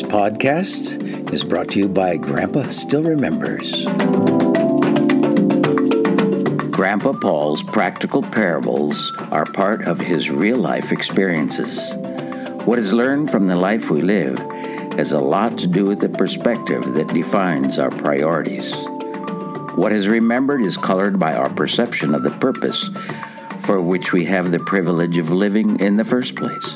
This podcast is brought to you by Grandpa Still Remembers. Grandpa Paul's practical parables are part of his real-life experiences. What is learned from the life we live has a lot to do with the perspective that defines our priorities. What is remembered is colored by our perception of the purpose for which we have the privilege of living in the first place.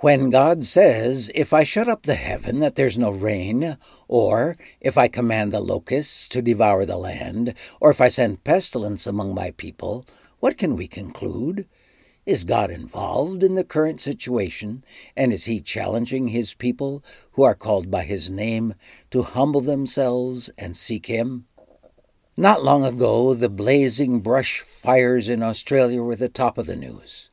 When God says, "If I shut up the heaven that there's no rain, or if I command the locusts to devour the land, or if I send pestilence among my people," what can we conclude? Is God involved in the current situation, and is he challenging his people, who are called by his name, to humble themselves and seek him? Not long ago, the blazing brush fires in Australia were the top of the news.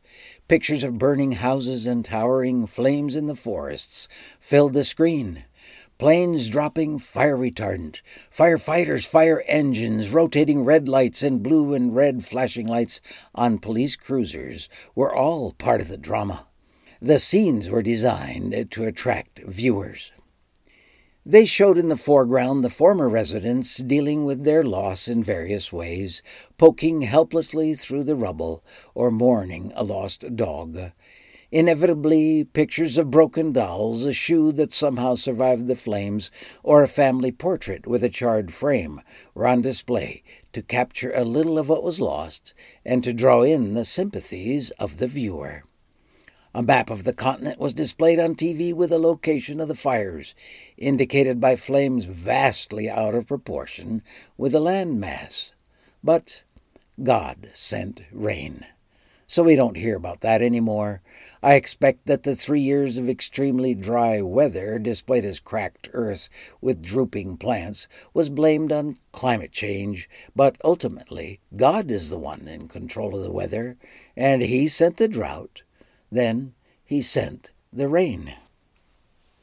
Pictures of burning houses and towering flames in the forests filled the screen. Planes dropping fire retardant, firefighters, fire engines, rotating red lights and blue and red flashing lights on police cruisers were all part of the drama. The scenes were designed to attract viewers. They showed in the foreground the former residents dealing with their loss in various ways, poking helplessly through the rubble or mourning a lost dog. Inevitably, pictures of broken dolls, a shoe that somehow survived the flames, or a family portrait with a charred frame were on display to capture a little of what was lost and to draw in the sympathies of the viewer. A map of the continent was displayed on TV with the location of the fires, indicated by flames vastly out of proportion with the landmass. But God sent rain. So we don't hear about that anymore. I expect that the 3 years of extremely dry weather displayed as cracked earth with drooping plants was blamed on climate change, but ultimately God is the one in control of the weather, and he sent the drought. Then he sent the rain.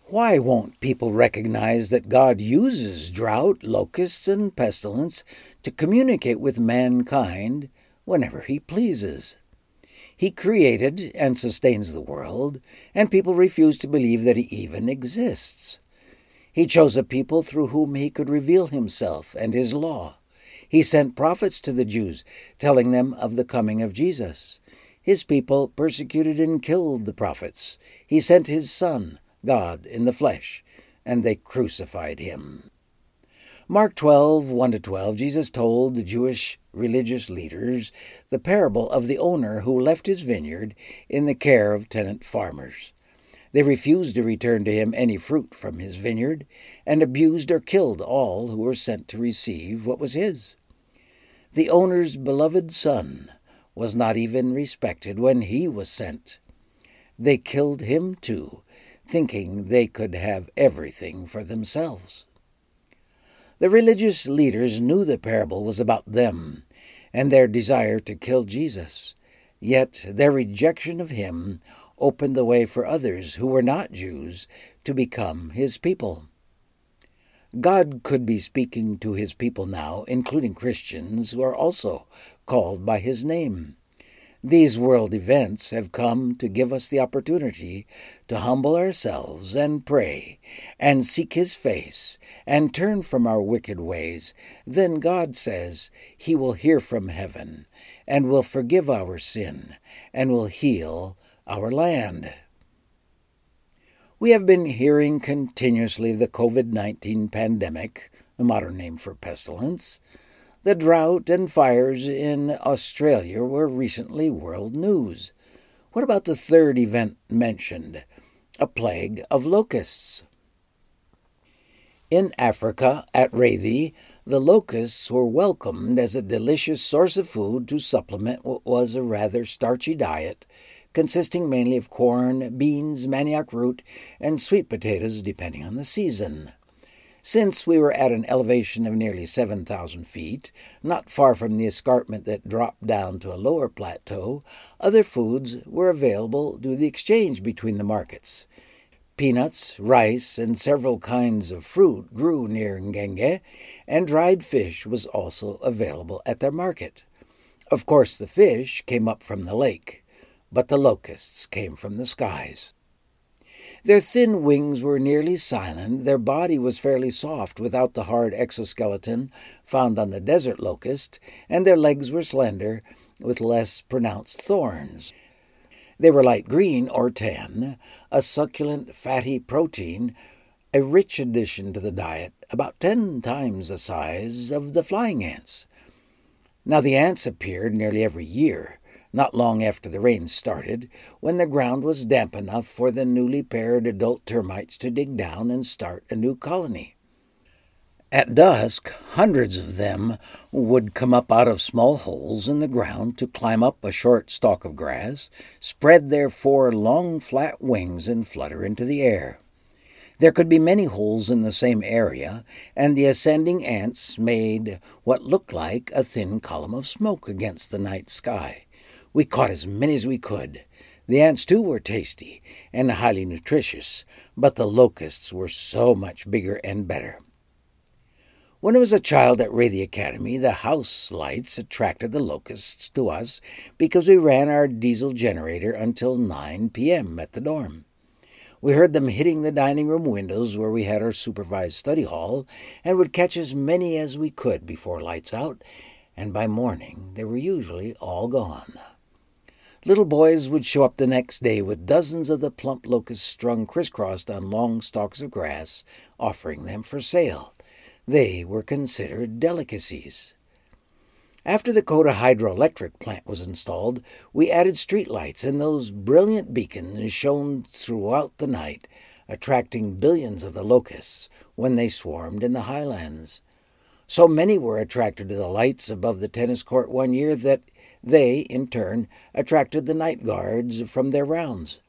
Why won't people recognize that God uses drought, locusts, and pestilence to communicate with mankind whenever he pleases? He created and sustains the world, and people refuse to believe that he even exists. He chose a people through whom he could reveal himself and his law. He sent prophets to the Jews, telling them of the coming of Jesus. His people persecuted and killed the prophets. He sent his Son, God, in the flesh, and they crucified him. Mark 12:1-12, Jesus told the Jewish religious leaders the parable of the owner who left his vineyard in the care of tenant farmers. They refused to return to him any fruit from his vineyard, and abused or killed all who were sent to receive what was his. The owner's beloved son was not even respected when he was sent. They killed him too, thinking they could have everything for themselves. The religious leaders knew the parable was about them and their desire to kill Jesus, yet their rejection of him opened the way for others who were not Jews to become his people. God could be speaking to his people now, including Christians who are also called by his name. These world events have come to give us the opportunity to humble ourselves and pray and seek his face and turn from our wicked ways. Then God says he will hear from heaven and will forgive our sin and will heal our land. We have been hearing continuously the COVID-19 pandemic, a modern name for pestilence. The drought and fires in Australia were recently world news. What about the third event mentioned, a plague of locusts? In Africa, at Ravi, the locusts were welcomed as a delicious source of food to supplement what was a rather starchy diet, consisting mainly of corn, beans, manioc root, and sweet potatoes, depending on the season. Since we were at an elevation of nearly 7,000 feet, not far from the escarpment that dropped down to a lower plateau, other foods were available due to the exchange between the markets. Peanuts, rice, and several kinds of fruit grew near Ngenge, and dried fish was also available at their market. Of course the fish came up from the lake, but the locusts came from the skies. Their thin wings were nearly silent, their body was fairly soft without the hard exoskeleton found on the desert locust, and their legs were slender, with less pronounced thorns. They were light green or tan, a succulent fatty protein, a rich addition to the diet, about 10 times the size of the flying ants. Now the ants appeared nearly every year, not long after the rains started, when the ground was damp enough for the newly paired adult termites to dig down and start a new colony. At dusk, hundreds of them would come up out of small holes in the ground to climb up a short stalk of grass, spread their 4 long flat wings, and flutter into the air. There could be many holes in the same area, and the ascending ants made what looked like a thin column of smoke against the night sky. We caught as many as we could. The ants, too, were tasty and highly nutritious, but the locusts were so much bigger and better. When I was a child at Raytheon Academy, the house lights attracted the locusts to us because we ran our diesel generator until 9 p.m. at the dorm. We heard them hitting the dining room windows where we had our supervised study hall and would catch as many as we could before lights out, and by morning they were usually all gone. Little boys would show up the next day with dozens of the plump locusts strung crisscrossed on long stalks of grass, offering them for sale. They were considered delicacies. After the Koda Hydroelectric Plant was installed, we added streetlights, and those brilliant beacons shone throughout the night, attracting billions of the locusts when they swarmed in the highlands. So many were attracted to the lights above the tennis court one year that they, in turn, attracted the night guards from their rounds.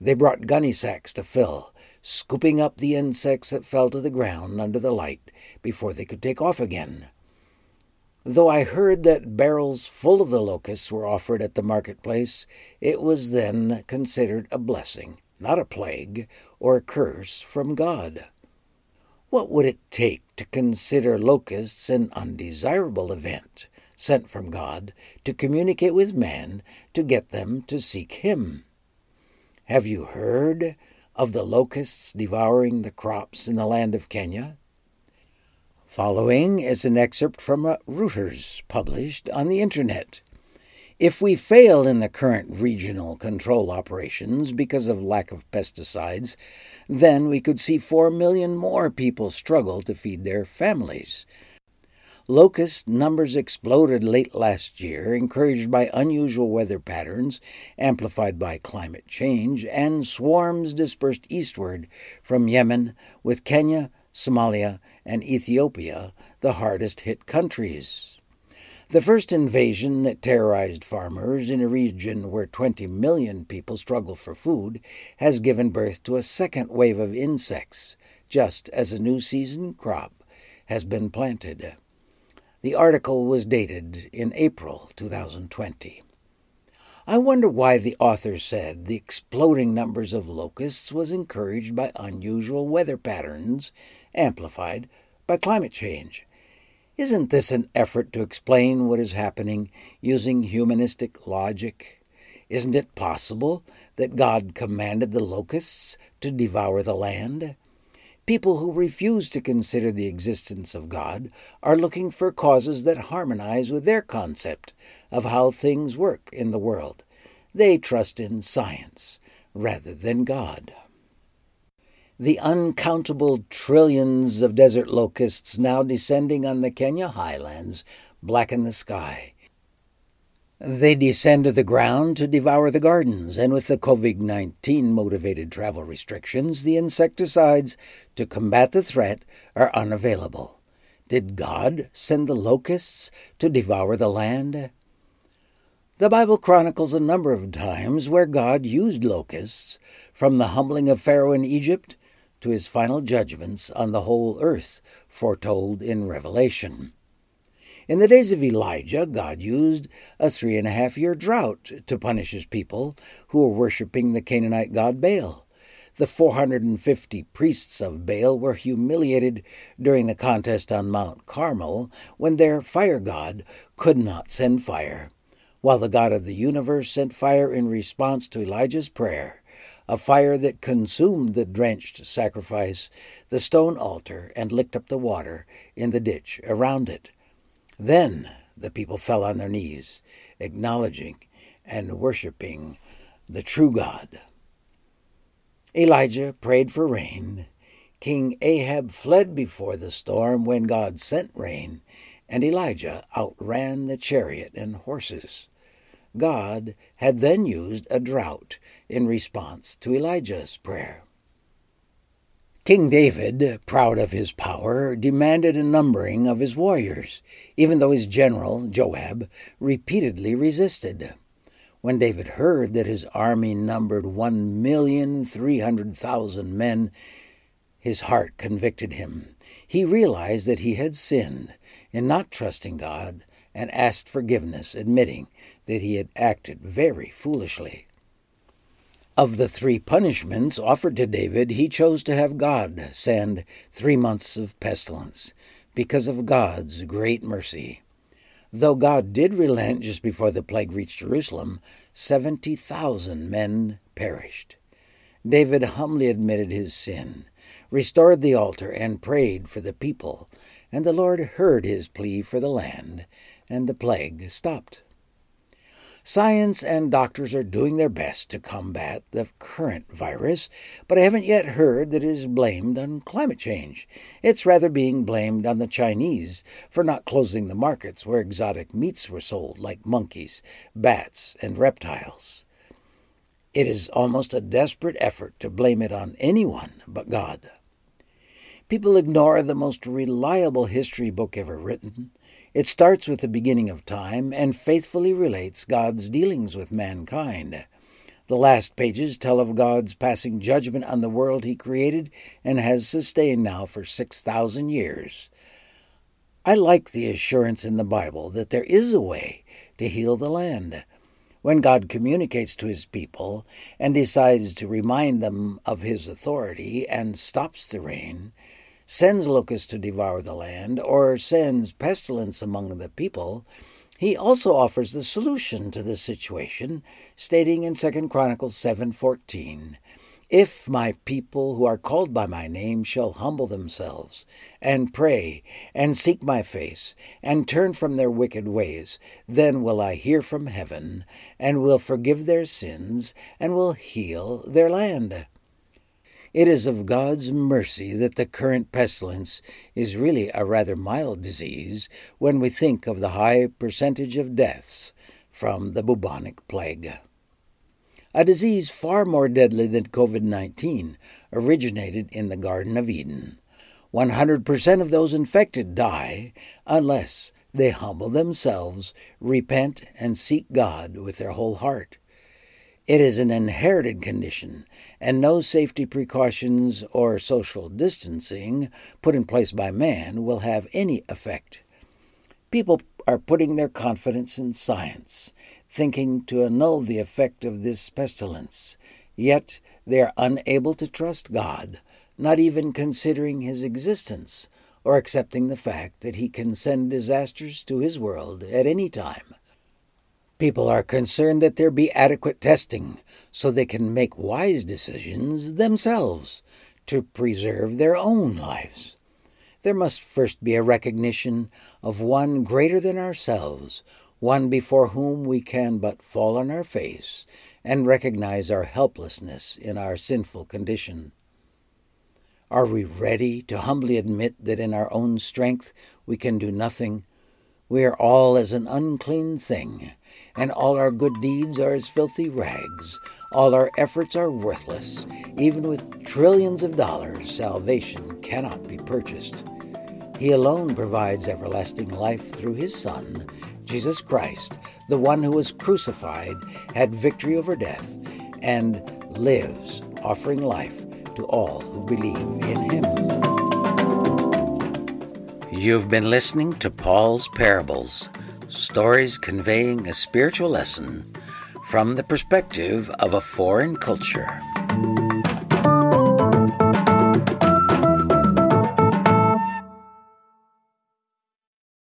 They brought gunny sacks to fill, scooping up the insects that fell to the ground under the light before they could take off again. Though I heard that barrels full of the locusts were offered at the marketplace, it was then considered a blessing, not a plague or a curse from God. What would it take to consider locusts an undesirable event sent from God to communicate with man to get them to seek Him? Have you heard of the locusts devouring the crops in the land of Kenya? Following is an excerpt from a Reuters published on the internet. If we fail in the current regional control operations because of lack of pesticides, then we could see 4 million more people struggle to feed their families. Locust numbers exploded late last year, encouraged by unusual weather patterns, amplified by climate change, and swarms dispersed eastward from Yemen, with Kenya, Somalia, and Ethiopia the hardest-hit countries. The first invasion that terrorized farmers in a region where 20 million people struggle for food has given birth to a second wave of insects, just as a new season crop has been planted. The article was dated in April 2020. I wonder why the author said the exploding numbers of locusts was encouraged by unusual weather patterns, amplified by climate change. Isn't this an effort to explain what is happening using humanistic logic? Isn't it possible that God commanded the locusts to devour the land? People who refuse to consider the existence of God are looking for causes that harmonize with their concept of how things work in the world. They trust in science rather than God. The uncountable trillions of desert locusts now descending on the Kenya highlands blacken the sky. They descend to the ground to devour the gardens, and with the COVID-19-motivated travel restrictions, the insecticides to combat the threat are unavailable. Did God send the locusts to devour the land? The Bible chronicles a number of times where God used locusts, from the humbling of Pharaoh in Egypt to his final judgments on the whole earth, foretold in Revelation. In the days of Elijah, God used a 3.5-year drought to punish his people who were worshipping the Canaanite god Baal. The 450 priests of Baal were humiliated during the contest on Mount Carmel when their fire god could not send fire, while the God of the universe sent fire in response to Elijah's prayer, a fire that consumed the drenched sacrifice, the stone altar, and licked up the water in the ditch around it. Then the people fell on their knees, acknowledging and worshiping the true God. Elijah prayed for rain. King Ahab fled before the storm when God sent rain, and Elijah outran the chariot and horses. God had then used a drought in response to Elijah's prayer. King David, proud of his power, demanded a numbering of his warriors, even though his general, Joab, repeatedly resisted. When David heard that his army numbered 1,300,000 men, his heart convicted him. He realized that he had sinned in not trusting God and asked forgiveness, admitting that he had acted very foolishly. Of the three punishments offered to David, he chose to have God send 3 months of pestilence because of God's great mercy. Though God did relent just before the plague reached Jerusalem, 70,000 men perished. David humbly admitted his sin, restored the altar, and prayed for the people, and the Lord heard his plea for the land, and the plague stopped. Science and doctors are doing their best to combat the current virus, but I haven't yet heard that it is blamed on climate change. It's rather being blamed on the Chinese for not closing the markets where exotic meats were sold, like monkeys, bats, and reptiles. It is almost a desperate effort to blame it on anyone but God. People ignore the most reliable history book ever written. It starts with the beginning of time and faithfully relates God's dealings with mankind. The last pages tell of God's passing judgment on the world he created and has sustained now for 6,000 years. I like the assurance in the Bible that there is a way to heal the land. When God communicates to his people and decides to remind them of his authority and stops the rain, sends locusts to devour the land, or sends pestilence among the people, he also offers the solution to this situation, stating in 2 Chronicles 7:14, "If my people who are called by my name shall humble themselves, and pray, and seek my face, and turn from their wicked ways, then will I hear from heaven, and will forgive their sins, and will heal their land." It is of God's mercy that the current pestilence is really a rather mild disease when we think of the high percentage of deaths from the bubonic plague. A disease far more deadly than COVID-19 originated in the Garden of Eden. 100% of those infected die unless they humble themselves, repent, and seek God with their whole heart. It is an inherited condition, and no safety precautions or social distancing put in place by man will have any effect. People are putting their confidence in science, thinking to annul the effect of this pestilence. Yet they are unable to trust God, not even considering his existence or accepting the fact that he can send disasters to his world at any time. People are concerned that there be adequate testing so they can make wise decisions themselves to preserve their own lives. There must first be a recognition of one greater than ourselves, one before whom we can but fall on our face and recognize our helplessness in our sinful condition. Are we ready to humbly admit that in our own strength we can do nothing? We are all as an unclean thing, and all our good deeds are as filthy rags. All our efforts are worthless. Even with trillions of dollars, salvation cannot be purchased. He alone provides everlasting life through his Son, Jesus Christ, the one who was crucified, had victory over death, and lives, offering life to all who believe in him. You've been listening to Paul's Parables, stories conveying a spiritual lesson from the perspective of a foreign culture.